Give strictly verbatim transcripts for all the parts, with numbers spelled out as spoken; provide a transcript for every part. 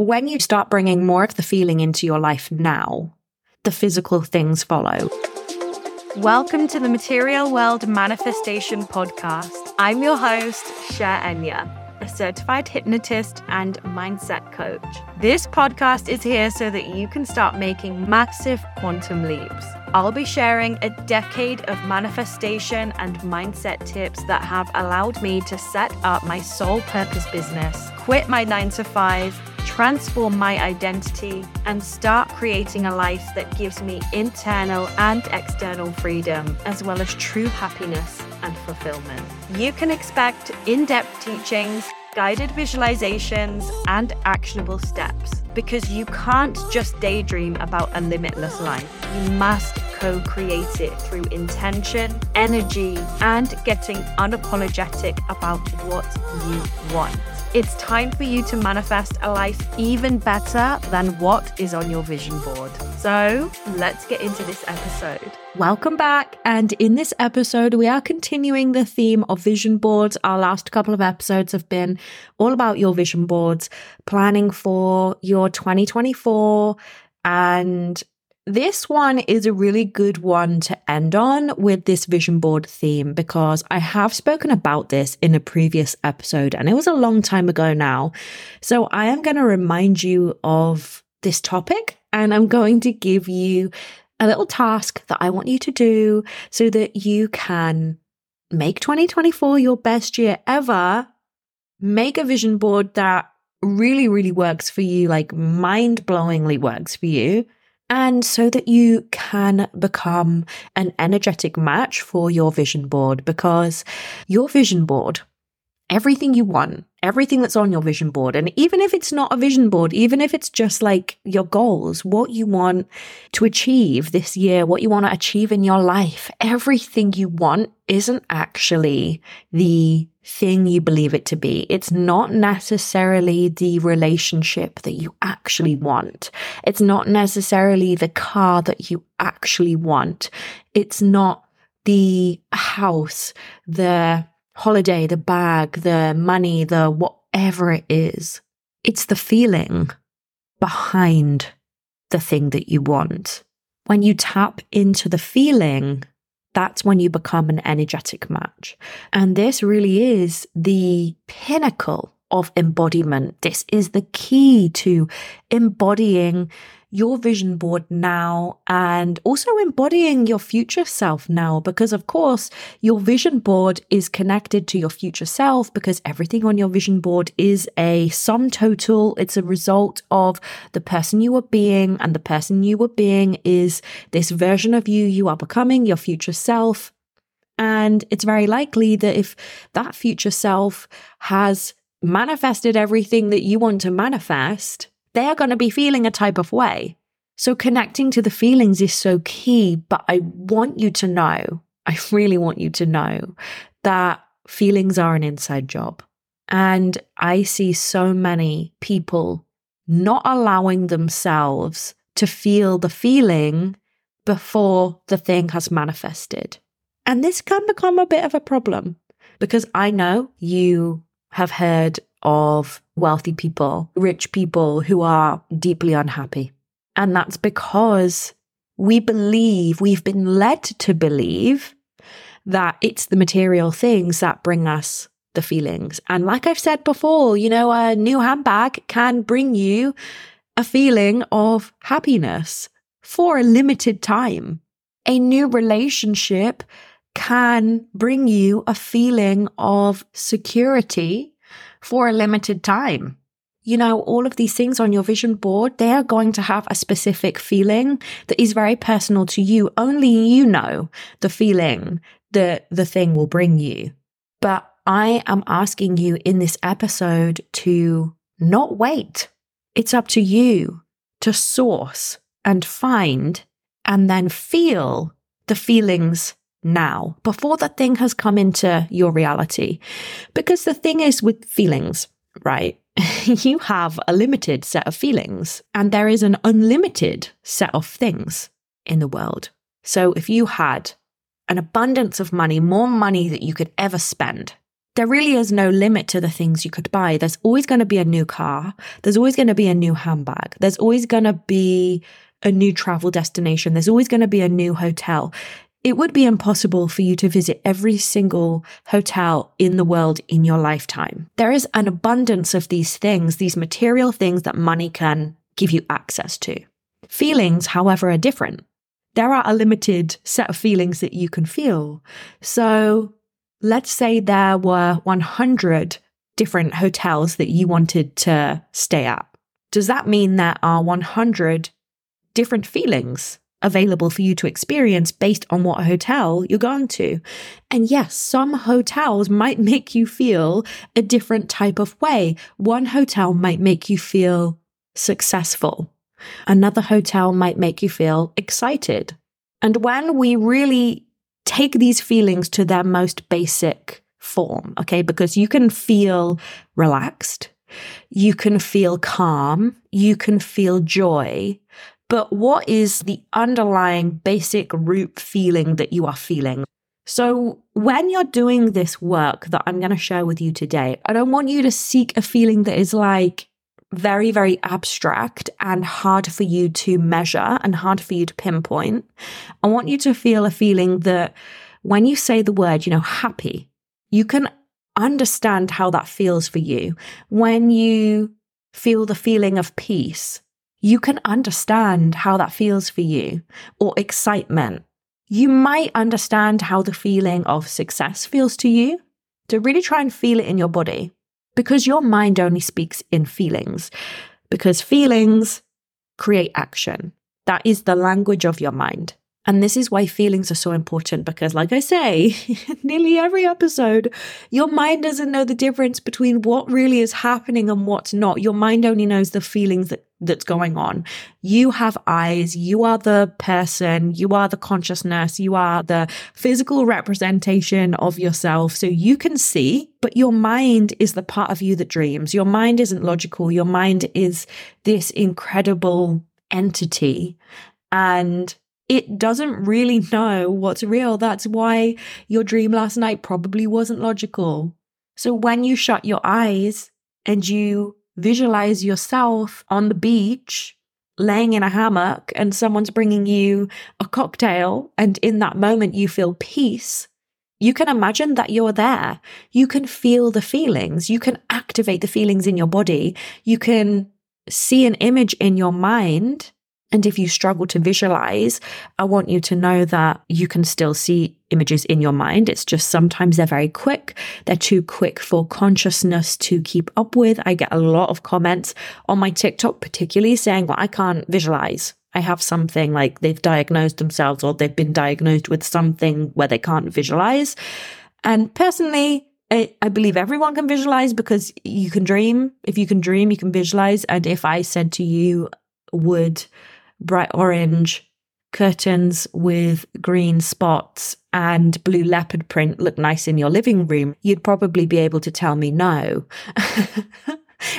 When you start bringing more of the feeling into your life now, the physical things follow. Welcome to the Material World Manifestation Podcast. I'm your host, Cher Enya, a certified hypnotist and mindset coach. This podcast is here so that you can start making massive quantum leaps. I'll be sharing a decade of manifestation and mindset tips that have allowed me to set up my sole purpose business, quit my nine to five, transform my identity, and start creating a life that gives me internal and external freedom, as well as true happiness and fulfillment. You can expect in-depth teachings, guided visualizations, and actionable steps, because you can't just daydream about a limitless life. You must co-create it through intention, energy, and getting unapologetic about what you want. It's time for you to manifest a life even better than what is on your vision board. So let's get into this episode. Welcome back. And in this episode, we are continuing the theme of vision boards. Our last couple of episodes have been all about your vision boards, planning for your twenty twenty-four. And this one is a really good one to end on with this vision board theme, because I have spoken about this in a previous episode and it was a long time ago now. So I am going to remind you of this topic, and I'm going to give you a little task that I want you to do so that you can make twenty twenty-four your best year ever, make a vision board that really, really works for you, like mind-blowingly works for you. And so that you can become an energetic match for your vision board, because your vision board, everything you want, everything that's on your vision board, and even if it's not a vision board, even if it's just like your goals, what you want to achieve this year, what you want to achieve in your life, everything you want isn't actually the thing you believe it to be. It's not necessarily the relationship that you actually want. It's not necessarily the car that you actually want. It's not the house, the holiday, the bag, the money, the whatever it is. It's the feeling behind the thing that you want. When you tap into the feeling, that's when you become an energetic match. And this really is the pinnacle of embodiment. This is the key to embodying your vision board now, and also embodying your future self now, because of course your vision board is connected to your future self, because everything on your vision board is a sum total. It's a result of the person you are being, and the person you are being is this version of you you are becoming, your future self. And it's very likely that if that future self has manifested everything that you want to manifest, they are going to be feeling a type of way. So connecting to the feelings is so key, but I want you to know, I really want you to know that feelings are an inside job. And I see so many people not allowing themselves to feel the feeling before the thing has manifested. And this can become a bit of a problem, because I know you have heard of wealthy people, rich people who are deeply unhappy. And that's because we believe, we've been led to believe that it's the material things that bring us the feelings. And like I've said before, you know, a new handbag can bring you a feeling of happiness for a limited time. A new relationship can bring you a feeling of security for a limited time. You know, all of these things on your vision board, they are going to have a specific feeling that is very personal to you. Only you know the feeling that the thing will bring you. But I am asking you in this episode to not wait. It's up to you to source and find and then feel the feelings now, before the thing has come into your reality. Because the thing is with feelings, right? You have a limited set of feelings, and there is an unlimited set of things in the world. So if you had an abundance of money, more money than you could ever spend, there really is no limit to the things you could buy. There's always going to be a new car. There's always going to be a new handbag. There's always going to be a new travel destination. There's always going to be a new hotel. It would be impossible for you to visit every single hotel in the world in your lifetime. There is an abundance of these things, these material things that money can give you access to. Feelings, however, are different. There are a limited set of feelings that you can feel. So let's say there were one hundred different hotels that you wanted to stay at. Does that mean there are one hundred different feelings available for you to experience based on what hotel you're going to? And yes, some hotels might make you feel a different type of way. One hotel might make you feel successful. Another hotel might make you feel excited. And when we really take these feelings to their most basic form, okay, because you can feel relaxed, you can feel calm, you can feel joy, but what is the underlying basic root feeling that you are feeling? So when you're doing this work that I'm going to share with you today, I don't want you to seek a feeling that is like, very, very abstract and hard for you to measure and hard for you to pinpoint. I want you to feel a feeling that when you say the word, you know, happy, you can understand how that feels for you. When you feel the feeling of peace, you can understand how that feels for you, or excitement. You might understand how the feeling of success feels to you. So really try and feel it in your body. Because your mind only speaks in feelings, because feelings create action. That is the language of your mind. And this is why feelings are so important, because like I say, nearly every episode, your mind doesn't know the difference between what really is happening and what's not. Your mind only knows the feelings that, that's going on. You have eyes, you are the person, you are the consciousness, you are the physical representation of yourself. So you can see, but your mind is the part of you that dreams. Your mind isn't logical. Your mind is this incredible entity, and it doesn't really know what's real. That's why your dream last night probably wasn't logical. So when you shut your eyes and you visualize yourself on the beach, laying in a hammock, and someone's bringing you a cocktail, and in that moment you feel peace, you can imagine that you're there. You can feel the feelings. You can activate the feelings in your body. You can see an image in your mind. And if you struggle to visualize, I want you to know that you can still see images in your mind. It's just sometimes they're very quick. They're too quick for consciousness to keep up with. I get a lot of comments on my TikTok, particularly saying, well, I can't visualize. I have something like they've diagnosed themselves or they've been diagnosed with something where they can't visualize. And personally, I, I believe everyone can visualize because you can dream. If you can dream, you can visualize. And if I said to you, would bright orange curtains with green spots and blue leopard print look nice in your living room, you'd probably be able to tell me no.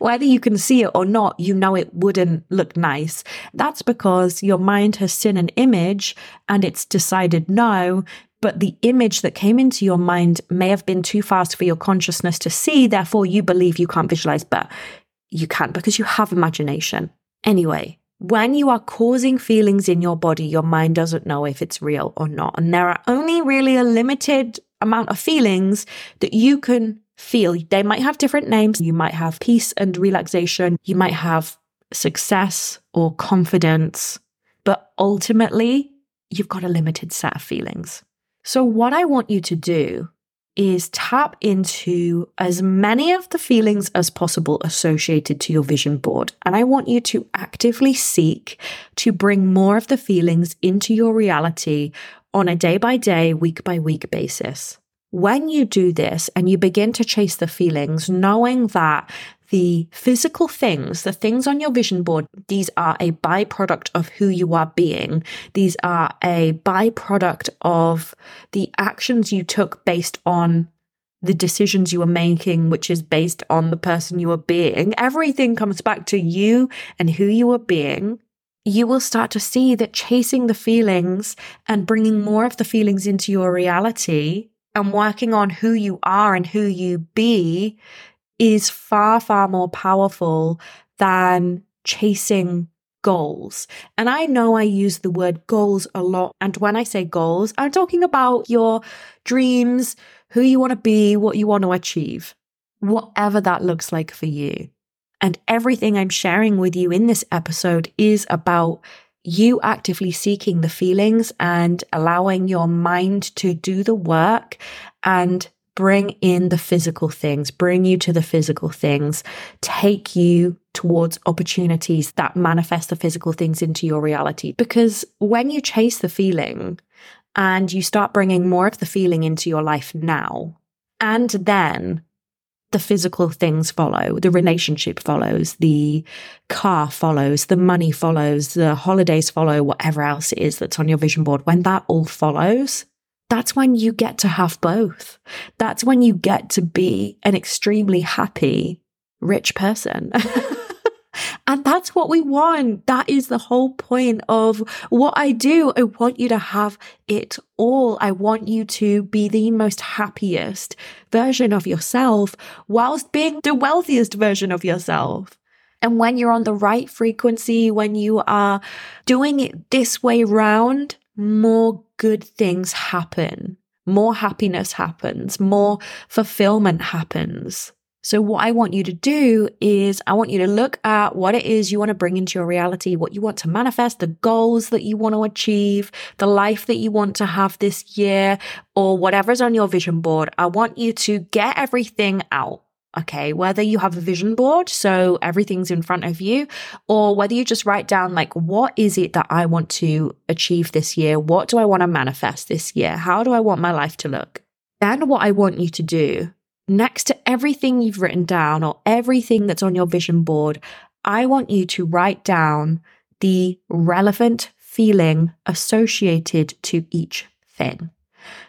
Whether you can see it or not, you know it wouldn't look nice. That's because your mind has seen an image and it's decided no, but the image that came into your mind may have been too fast for your consciousness to see, therefore you believe you can't visualize, but you can because you have imagination. Anyway, when you are causing feelings in your body, your mind doesn't know if it's real or not. And there are only really a limited amount of feelings that you can feel. They might have different names. You might have peace and relaxation. You might have success or confidence. But ultimately, you've got a limited set of feelings. So what I want you to do is tap into as many of the feelings as possible associated to your vision board. And I want you to actively seek to bring more of the feelings into your reality on a day-by-day, week-by-week basis. When you do this and you begin to chase the feelings, knowing that the physical things, the things on your vision board, these are a byproduct of who you are being. These are a byproduct of the actions you took based on the decisions you were making, which is based on the person you are being. Everything comes back to you and who you are being. You will start to see that chasing the feelings and bringing more of the feelings into your reality and working on who you are and who you be is far, far more powerful than chasing goals. And I know I use the word goals a lot. And when I say goals, I'm talking about your dreams, who you want to be, what you want to achieve, whatever that looks like for you. And everything I'm sharing with you in this episode is about you actively seeking the feelings and allowing your mind to do the work and bring in the physical things, bring you to the physical things, take you towards opportunities that manifest the physical things into your reality. Because when you chase the feeling and you start bringing more of the feeling into your life now, and then the physical things follow, the relationship follows, the car follows, the money follows, the holidays follow, whatever else it is that's on your vision board, when that all follows, that's when you get to have both. That's when you get to be an extremely happy, rich person. And that's what we want. That is the whole point of what I do. I want you to have it all. I want you to be the most happiest version of yourself whilst being the wealthiest version of yourself. And when you're on the right frequency, when you are doing it this way round, more good things happen. More happiness happens. More fulfillment happens. So what I want you to do is I want you to look at what it is you want to bring into your reality, what you want to manifest, the goals that you want to achieve, the life that you want to have this year, or whatever's on your vision board. I want you to get everything out. Okay, whether you have a vision board, so everything's in front of you, or whether you just write down, like, what is it that I want to achieve this year? What do I want to manifest this year? How do I want my life to look? Then what I want you to do, next to everything you've written down or everything that's on your vision board, I want you to write down the relevant feeling associated to each thing.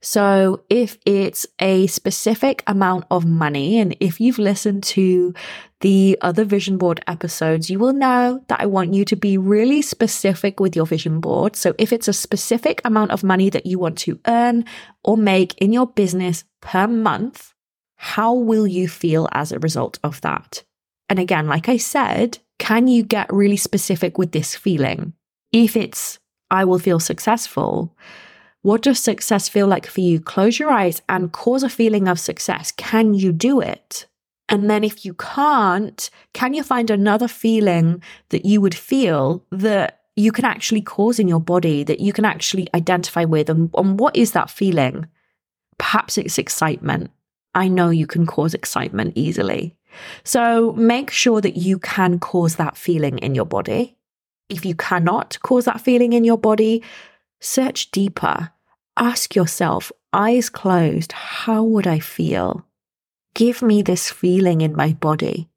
So if it's a specific amount of money, and if you've listened to the other vision board episodes, you will know that I want you to be really specific with your vision board. So if it's a specific amount of money that you want to earn or make in your business per month, how will you feel as a result of that? And again, like I said, can you get really specific with this feeling? If it's, I will feel successful, what does success feel like for you? Close your eyes and cause a feeling of success. Can you do it? And then if you can't, can you find another feeling that you would feel that you can actually cause in your body, that you can actually identify with? And, and what is that feeling? Perhaps it's excitement. I know you can cause excitement easily. So make sure that you can cause that feeling in your body. If you cannot cause that feeling in your body, search deeper. Ask yourself, eyes closed, how would I feel? Give me this feeling in my body.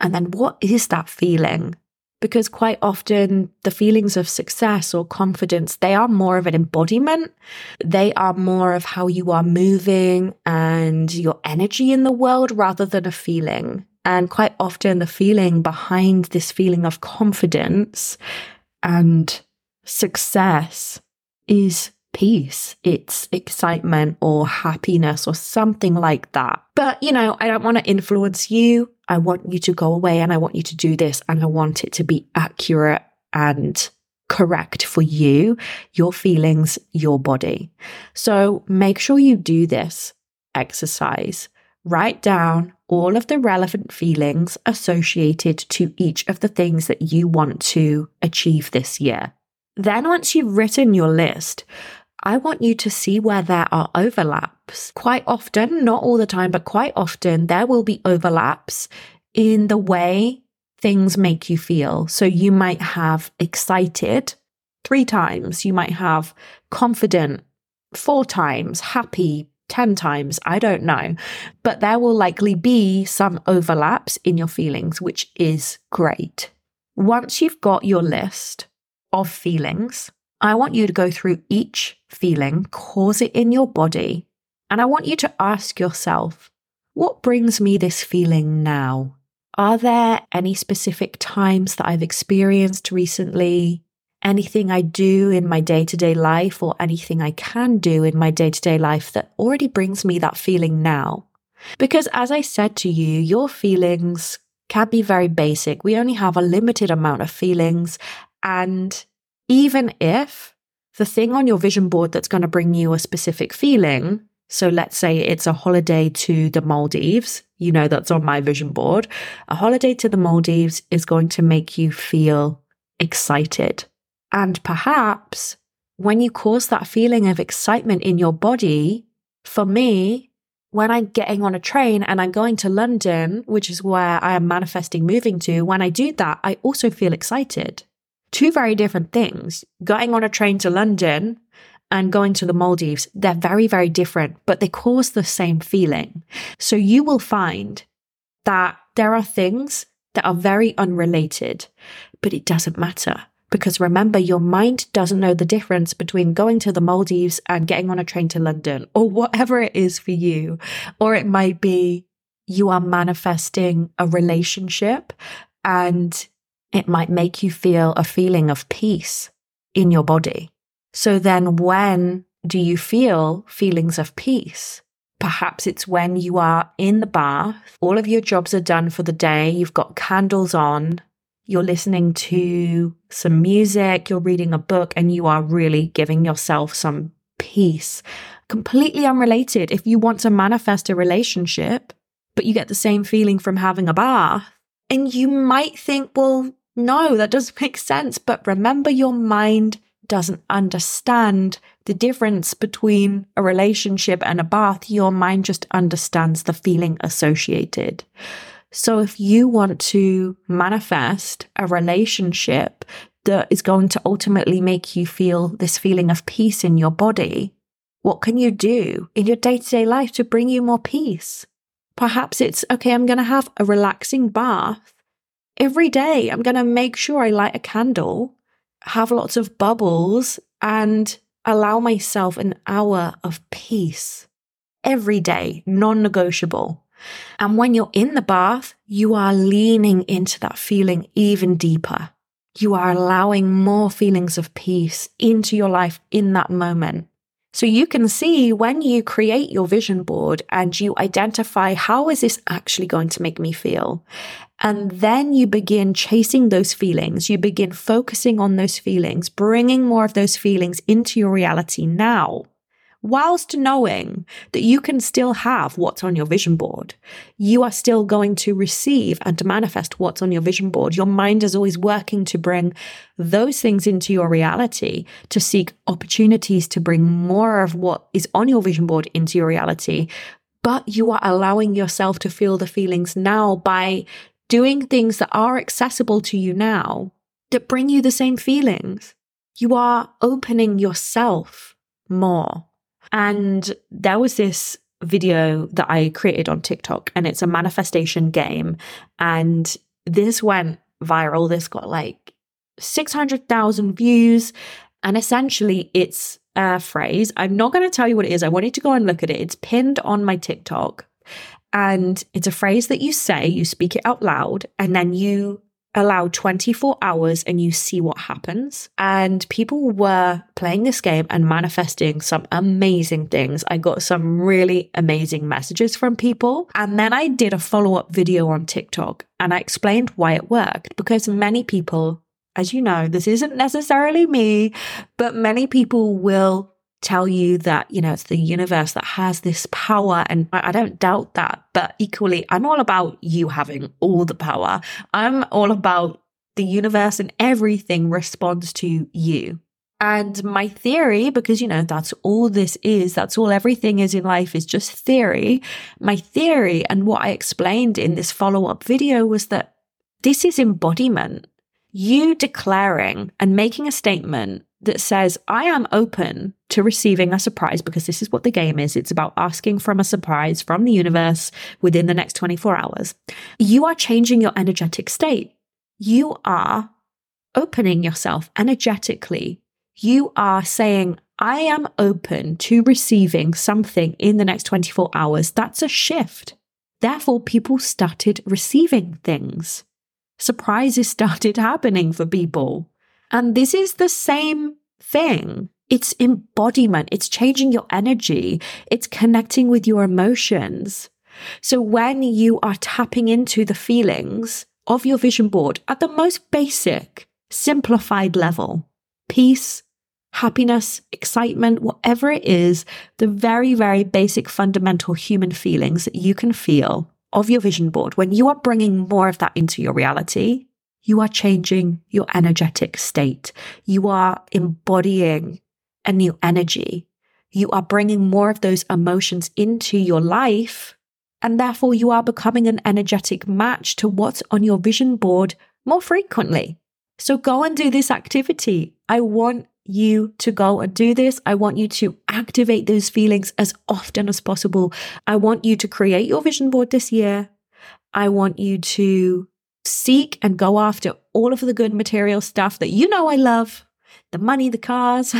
And then what is that feeling? Because quite often the feelings of success or confidence, they are more of an embodiment. They are more of how you are moving and your energy in the world rather than a feeling. And quite often the feeling behind this feeling of confidence and success is peace, it's excitement or happiness or something like that. But, you know, I don't want to influence you. I want you to go away and I want you to do this, and I want it to be accurate and correct for you, your feelings, your body. So make sure you do this exercise. Write down all of the relevant feelings associated to each of the things that you want to achieve this year. Then once you've written your list, I want you to see where there are overlaps. Quite often, not all the time, but quite often there will be overlaps in the way things make you feel. So you might have excited three times, you might have confident four times, happy ten times, I don't know. But there will likely be some overlaps in your feelings, which is great. Once you've got your list of feelings, I want you to go through each feeling, cause it in your body, and I want you to ask yourself, what brings me this feeling now? Are there any specific times that I've experienced recently? anything I do in my day-to-day life or anything I can do in my day-to-day life that already brings me that feeling now. Because as I said to you, your feelings can be very basic. We only have a limited amount of feelings. And even if the thing on your vision board that's going to bring you a specific feeling, so let's say it's a holiday to the Maldives, you know, that's on my vision board, a holiday to the Maldives is going to make you feel excited. And perhaps when you cause that feeling of excitement in your body, for me, when I'm getting on a train and I'm going to London, which is where I am manifesting moving to, when I do that, I also feel excited. Two very different things. Going on a train to London and going to the Maldives, they're very, very different, but they cause the same feeling. So you will find that there are things that are very unrelated, but it doesn't matter. Because remember, your mind doesn't know the difference between going to the Maldives and getting on a train to London, or whatever it is for you. Or it might be you are manifesting a relationship and it might make you feel a feeling of peace in your body. So then when do you feel feelings of peace? Perhaps it's when you are in the bath, all of your jobs are done for the day, you've got candles on, you're listening to some music, you're reading a book, and you are really giving yourself some peace. Completely unrelated. If you want to manifest a relationship, but you get the same feeling from having a bath, and you might think, well, no, that doesn't make sense. But remember, your mind doesn't understand the difference between a relationship and a bath. Your mind just understands the feeling associated. So if you want to manifest a relationship that is going to ultimately make you feel this feeling of peace in your body, what can you do in your day-to-day life to bring you more peace? Perhaps it's, okay, I'm going to have a relaxing bath every day. I'm going to make sure I light a candle, have lots of bubbles, and allow myself an hour of peace every day, non-negotiable. And when you're in the bath, you are leaning into that feeling even deeper. You are allowing more feelings of peace into your life in that moment. So you can see when you create your vision board and you identify how is this actually going to make me feel? And then you begin chasing those feelings. You begin focusing on those feelings, bringing more of those feelings into your reality now. Whilst knowing that you can still have what's on your vision board, you are still going to receive and to manifest what's on your vision board. Your mind is always working to bring those things into your reality, to seek opportunities to bring more of what is on your vision board into your reality. But you are allowing yourself to feel the feelings now by doing things that are accessible to you now that bring you the same feelings. You are opening yourself more. And there was this video that I created on TikTok, and it's a manifestation game. And this went viral. This got like six hundred thousand views. And essentially, it's a phrase. I'm not going to tell you what it is. I want you to go and look at it. It's pinned on my TikTok. And it's a phrase that you say, you speak it out loud, and then you allow twenty-four hours and you see what happens. And people were playing this game and manifesting some amazing things. I got some really amazing messages from people. And then I did a follow-up video on TikTok and I explained why it worked, because many people, as you know, this isn't necessarily me, but many people will tell you that, you know, it's the universe that has this power. And I don't doubt that. But equally, I'm all about you having all the power. I'm all about the universe and everything responds to you. And my theory, because, you know, that's all this is, that's all everything is in life is just theory. My theory and what I explained in this follow-up video was that this is embodiment. You declaring and making a statement that says, I am open to receiving a surprise, because this is what the game is. It's about asking for a surprise from the universe within the next twenty-four hours. You are changing your energetic state. You are opening yourself energetically. You are saying, I am open to receiving something in the next twenty-four hours. That's a shift. Therefore, people started receiving things. Surprises started happening for people. And this is the same thing. It's embodiment. It's changing your energy. It's connecting with your emotions. So when you are tapping into the feelings of your vision board at the most basic, simplified level, peace, happiness, excitement, whatever it is, the very, very basic fundamental human feelings that you can feel of your vision board, when you are bringing more of that into your reality, you are changing your energetic state. You are embodying a new energy. You are bringing more of those emotions into your life, and therefore you are becoming an energetic match to what's on your vision board more frequently. So go and do this activity. I want you to go and do this. I want you to activate those feelings as often as possible. I want you to create your vision board this year. I want you to seek and go after all of the good material stuff that you know I love, the money, the cars,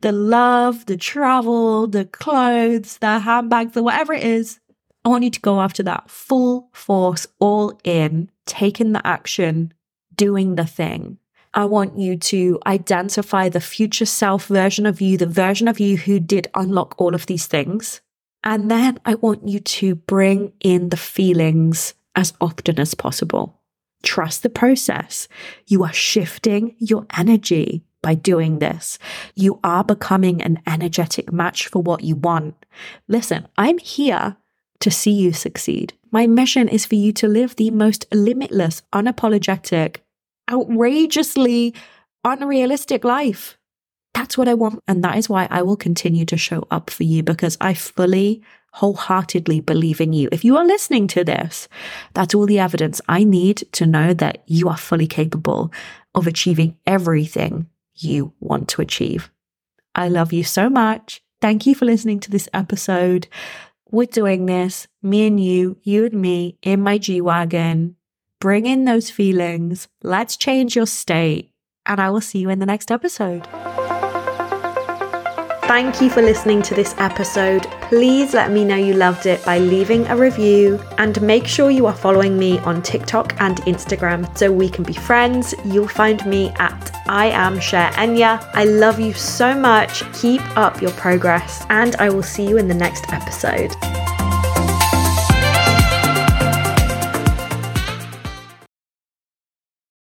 the love, the travel, the clothes, the handbags, the whatever it is. I want you to go after that full force, all in, taking the action, doing the thing. I want you to identify the future self version of you, the version of you who did unlock all of these things. And then I want you to bring in the feelings as often as possible. Trust the process. You are shifting your energy by doing this. You are becoming an energetic match for what you want. Listen, I'm here to see you succeed. My mission is for you to live the most limitless, unapologetic, outrageously unrealistic life. That's what I want. And that is why I will continue to show up for you, because I fully, wholeheartedly believe in you. If you are listening to this, that's all the evidence I need to know that you are fully capable of achieving everything you want to achieve. I love you so much. Thank you for listening to this episode. We're doing this, me and you, you and me, in my G-Wagon. Bring in those feelings. Let's change your state. And I will see you in the next episode. Thank you for listening to this episode. Please let me know you loved it by leaving a review, and make sure you are following me on TikTok and Instagram so we can be friends. You'll find me at I am Cher Enya. I love you so much. Keep up your progress, and I will see you in the next episode.